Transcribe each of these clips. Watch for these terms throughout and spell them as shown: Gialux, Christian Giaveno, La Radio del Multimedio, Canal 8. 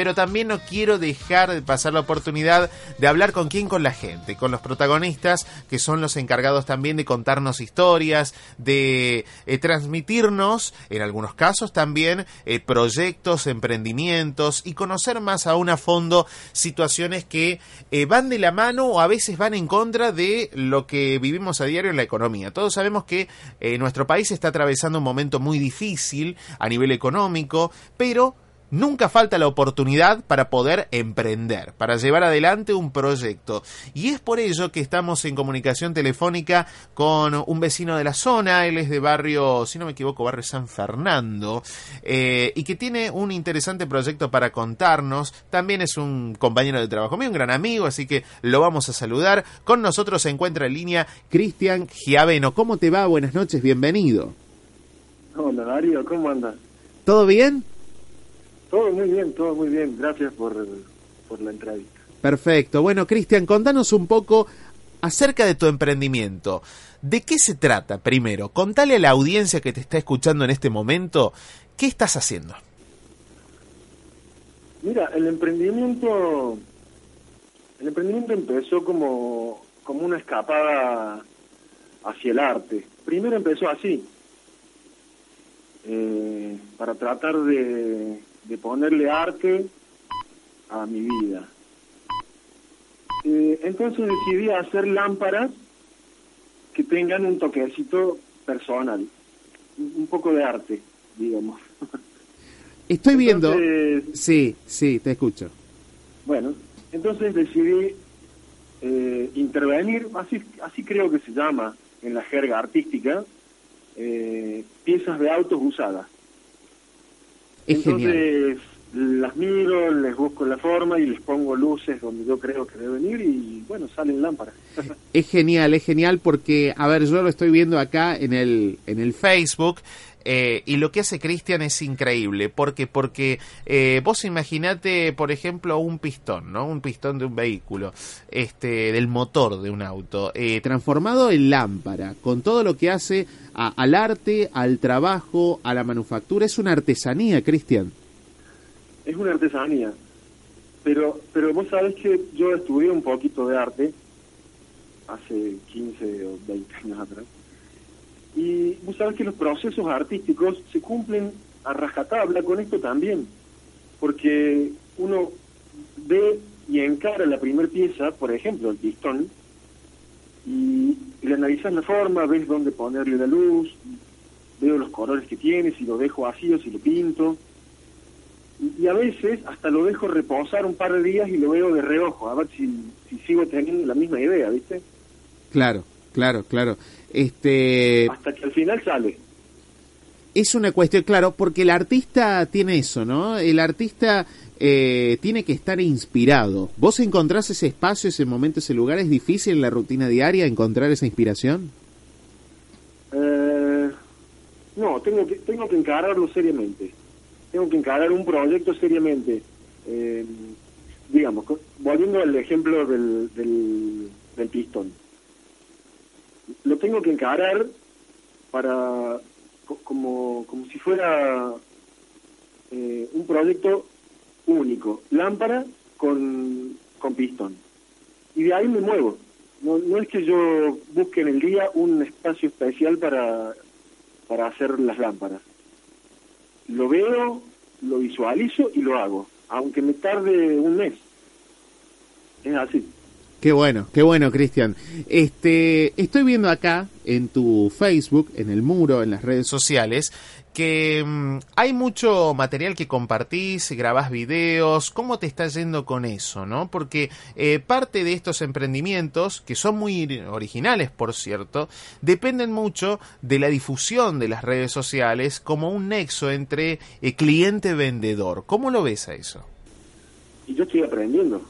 pero también no quiero dejar de pasar la oportunidad de hablar con quién, con la gente, con los protagonistas, que son los encargados también de contarnos historias, de transmitirnos, en algunos casos también, proyectos, emprendimientos, y conocer más aún a fondo situaciones que van de la mano o a veces van en contra de lo que vivimos a diario en la economía. Todos sabemos que nuestro país está atravesando un momento muy difícil a nivel económico, pero nunca falta la oportunidad para poder emprender, para llevar adelante un proyecto. Y es por ello que estamos en comunicación telefónica con un vecino de la zona. Él es de barrio, si no me equivoco, barrio San Fernando, y que tiene un interesante proyecto para contarnos. También es un compañero de trabajo mío, un gran amigo, así que lo vamos a saludar. Con nosotros se encuentra en línea Christian Giaveno. ¿Cómo te va? Buenas noches, bienvenido. Hola, Darío, ¿cómo andas? ¿Todo bien? Todo muy bien, gracias por la entrevista. Perfecto, bueno, Christian, contanos un poco acerca de tu emprendimiento. ¿De qué se trata primero? Contale a la audiencia que te está escuchando en este momento, ¿qué estás haciendo? Mira, el emprendimiento empezó como una escapada hacia el arte. Primero empezó así, para tratar de ponerle arte a mi vida. Entonces decidí hacer lámparas que tengan un toquecito personal, un poco de arte, digamos. Estoy viendo. Sí, te escucho. Bueno, entonces decidí intervenir, así creo que se llama en la jerga artística, piezas de autos usadas. Entonces las miro, les busco la forma y les pongo luces donde yo creo que deben ir y bueno, salen lámparas. Es genial porque, a ver, yo lo estoy viendo acá en el Facebook. Y lo que hace Christian es increíble, porque vos imaginate, por ejemplo, un pistón, ¿no? Un pistón de un vehículo, del motor de un auto, transformado en lámpara, con todo lo que hace al arte, al trabajo, a la manufactura. Es una artesanía, Christian. Es una artesanía, pero vos sabés que yo estudié un poquito de arte hace 15 o 20 años atrás. Y vos sabés que los procesos artísticos se cumplen a rajatabla con esto también, porque uno ve y encara la primera pieza, por ejemplo, el pistón, y le analizás la forma, ves dónde ponerle la luz, veo los colores que tiene, si lo dejo así o si lo pinto, y a veces hasta lo dejo reposar un par de días y lo veo de reojo, a ver si sigo teniendo la misma idea, ¿viste? Claro. Hasta que al final sale. Es una cuestión, claro, porque el artista tiene eso, ¿no? El artista tiene que estar inspirado. ¿Vos encontrás ese espacio, ese momento, ese lugar? ¿Es difícil en la rutina diaria encontrar esa inspiración? No, tengo que encararlo seriamente. Tengo que encarar un proyecto seriamente. Digamos, volviendo al ejemplo del pistón. Lo tengo que encarar para como si fuera un proyecto único, lámpara con pistón, y de ahí me muevo. No es que yo busque en el día un espacio especial para hacer las lámparas. Lo veo, lo visualizo y lo hago, aunque me tarde un mes. Es así. Qué bueno, Christian. Estoy viendo acá en tu Facebook, en el muro, en las redes sociales, que hay mucho material que compartís, grabás videos. ¿Cómo te está yendo con eso, no? Porque parte de estos emprendimientos, que son muy originales, por cierto, dependen mucho de la difusión de las redes sociales como un nexo entre cliente-vendedor. ¿Cómo lo ves a eso? Y yo estoy aprendiendo.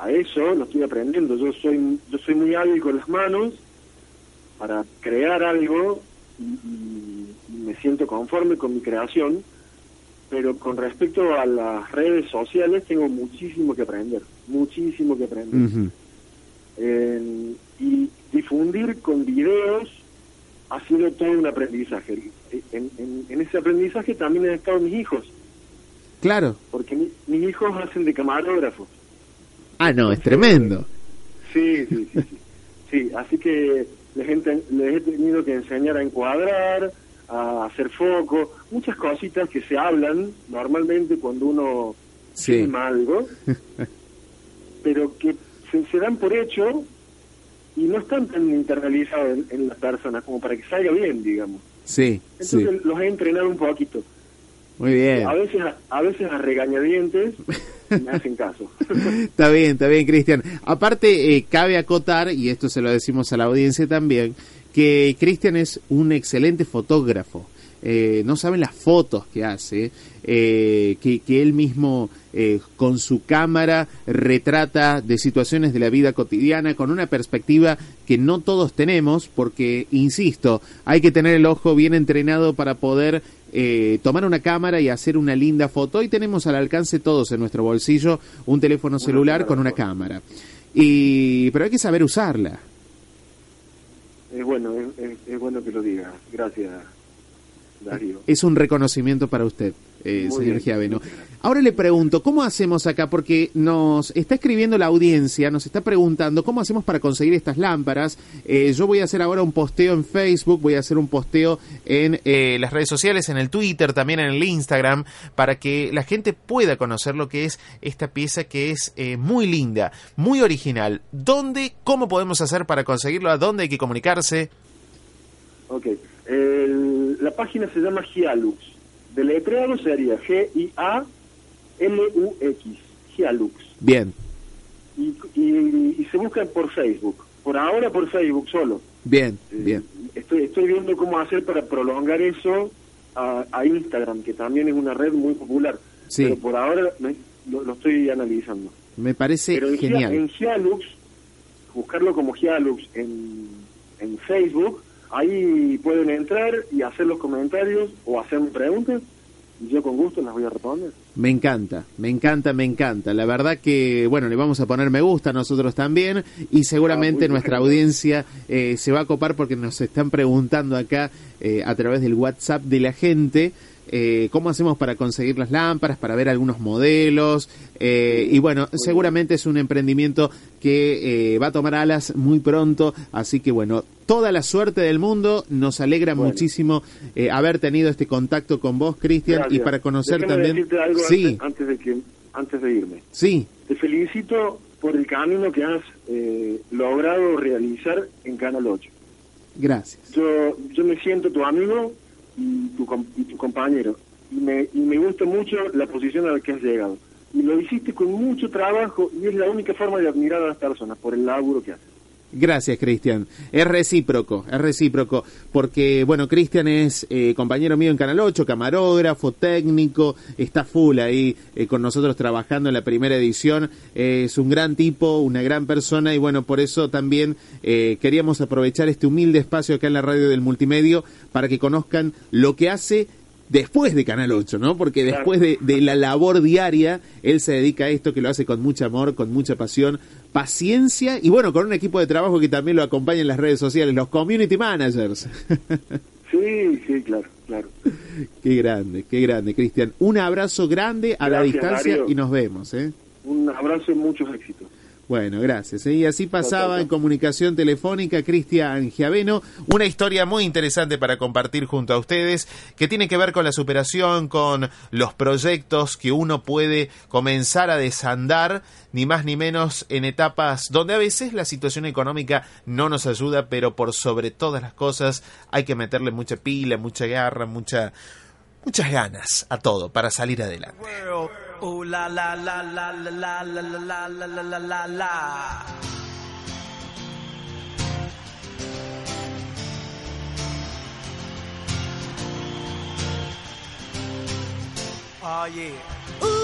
A eso lo estoy aprendiendo. Yo soy muy hábil con las manos para crear algo y me siento conforme con mi creación, pero con respecto a las redes sociales tengo muchísimo que aprender. Uh-huh. Y difundir con videos ha sido todo un aprendizaje. En ese aprendizaje también han estado mis hijos, Claro. Porque mis hijos hacen de camarógrafos. Ah, no, es tremendo. Sí. Sí, así que les he tenido que enseñar a encuadrar, a hacer foco, muchas cositas que se hablan normalmente cuando uno filma algo, pero que se dan por hecho y no están tan internalizados en las personas como para que salga bien, digamos. Sí. Entonces los he entrenado un poquito. Muy bien. A veces a regañadientes me hacen caso. Está bien, Cristian. Aparte, cabe acotar, y esto se lo decimos a la audiencia también, que Cristian es un excelente fotógrafo. No saben las fotos que hace, que él mismo con su cámara retrata de situaciones de la vida cotidiana con una perspectiva que no todos tenemos, porque, insisto, hay que tener el ojo bien entrenado para poder tomar una cámara y hacer una linda foto. Hoy tenemos al alcance todos en nuestro bolsillo un teléfono celular con una cámara, pero hay que saber usarla. Es bueno que lo diga, gracias Darío. Es un reconocimiento para usted, señor Giaveno. Ahora le pregunto, ¿cómo hacemos acá? Porque nos está escribiendo la audiencia, nos está preguntando, ¿cómo hacemos para conseguir estas lámparas? Yo voy a hacer ahora un posteo en Facebook, voy a hacer un posteo en las redes sociales, en el Twitter, también en el Instagram, para que la gente pueda conocer lo que es esta pieza, que es muy linda, muy original. ¿Dónde, cómo podemos hacer para conseguirlo? ¿A dónde hay que comunicarse? Ok. La página se llama Gialux. Deletreado sería G-I-A-L-U-X. Gialux. Bien. Y se busca por Facebook. Por ahora por Facebook solo. Bien. Estoy viendo cómo hacer para prolongar eso a Instagram, que también es una red muy popular. Sí. Pero por ahora lo estoy analizando. Me parece genial. En Gialux, buscarlo como Gialux en Facebook. Ahí pueden entrar y hacer los comentarios o hacer preguntas y yo con gusto las voy a responder. Me encanta. La verdad que, le vamos a poner me gusta nosotros también y seguramente nuestra audiencia se va a copar porque nos están preguntando acá a través del WhatsApp de la gente cómo hacemos para conseguir las lámparas, para ver algunos modelos seguramente es un emprendimiento que va a tomar alas muy pronto, así que toda la suerte del mundo, nos alegra muchísimo haber tenido este contacto con vos, Cristian, y para conocer decirte algo antes de irme. Sí. Te felicito por el camino que has logrado realizar en Canal 8. Gracias. Yo me siento tu amigo y tu compañero, y me gusta mucho la posición a la que has llegado, y lo hiciste con mucho trabajo, y es la única forma de admirar a las personas por el laburo que haces. Gracias, Cristian. Es recíproco, porque, Cristian es compañero mío en Canal 8, camarógrafo, técnico, está full ahí con nosotros trabajando en la primera edición, es un gran tipo, una gran persona, y por eso también queríamos aprovechar este humilde espacio acá en la radio del multimedio para que conozcan lo que hace después de Canal 8, ¿no? Porque después de la labor diaria, él se dedica a esto que lo hace con mucho amor, con mucha pasión, paciencia y con un equipo de trabajo que también lo acompaña en las redes sociales, los community managers. Sí, claro. Qué grande, Cristian. Un abrazo grande a la distancia, Mario. Y nos vemos, ¿eh? Un abrazo y muchos éxitos. Gracias. Y así pasaba en comunicación telefónica Cristian Giaveno, una historia muy interesante para compartir junto a ustedes, que tiene que ver con la superación, con los proyectos que uno puede comenzar a desandar, ni más ni menos en etapas donde a veces la situación económica no nos ayuda, pero por sobre todas las cosas hay que meterle mucha pila, mucha garra, muchas ganas a todo para salir adelante. Ooh la la la la la la la la la la la la la. Oh yeah. Ooh.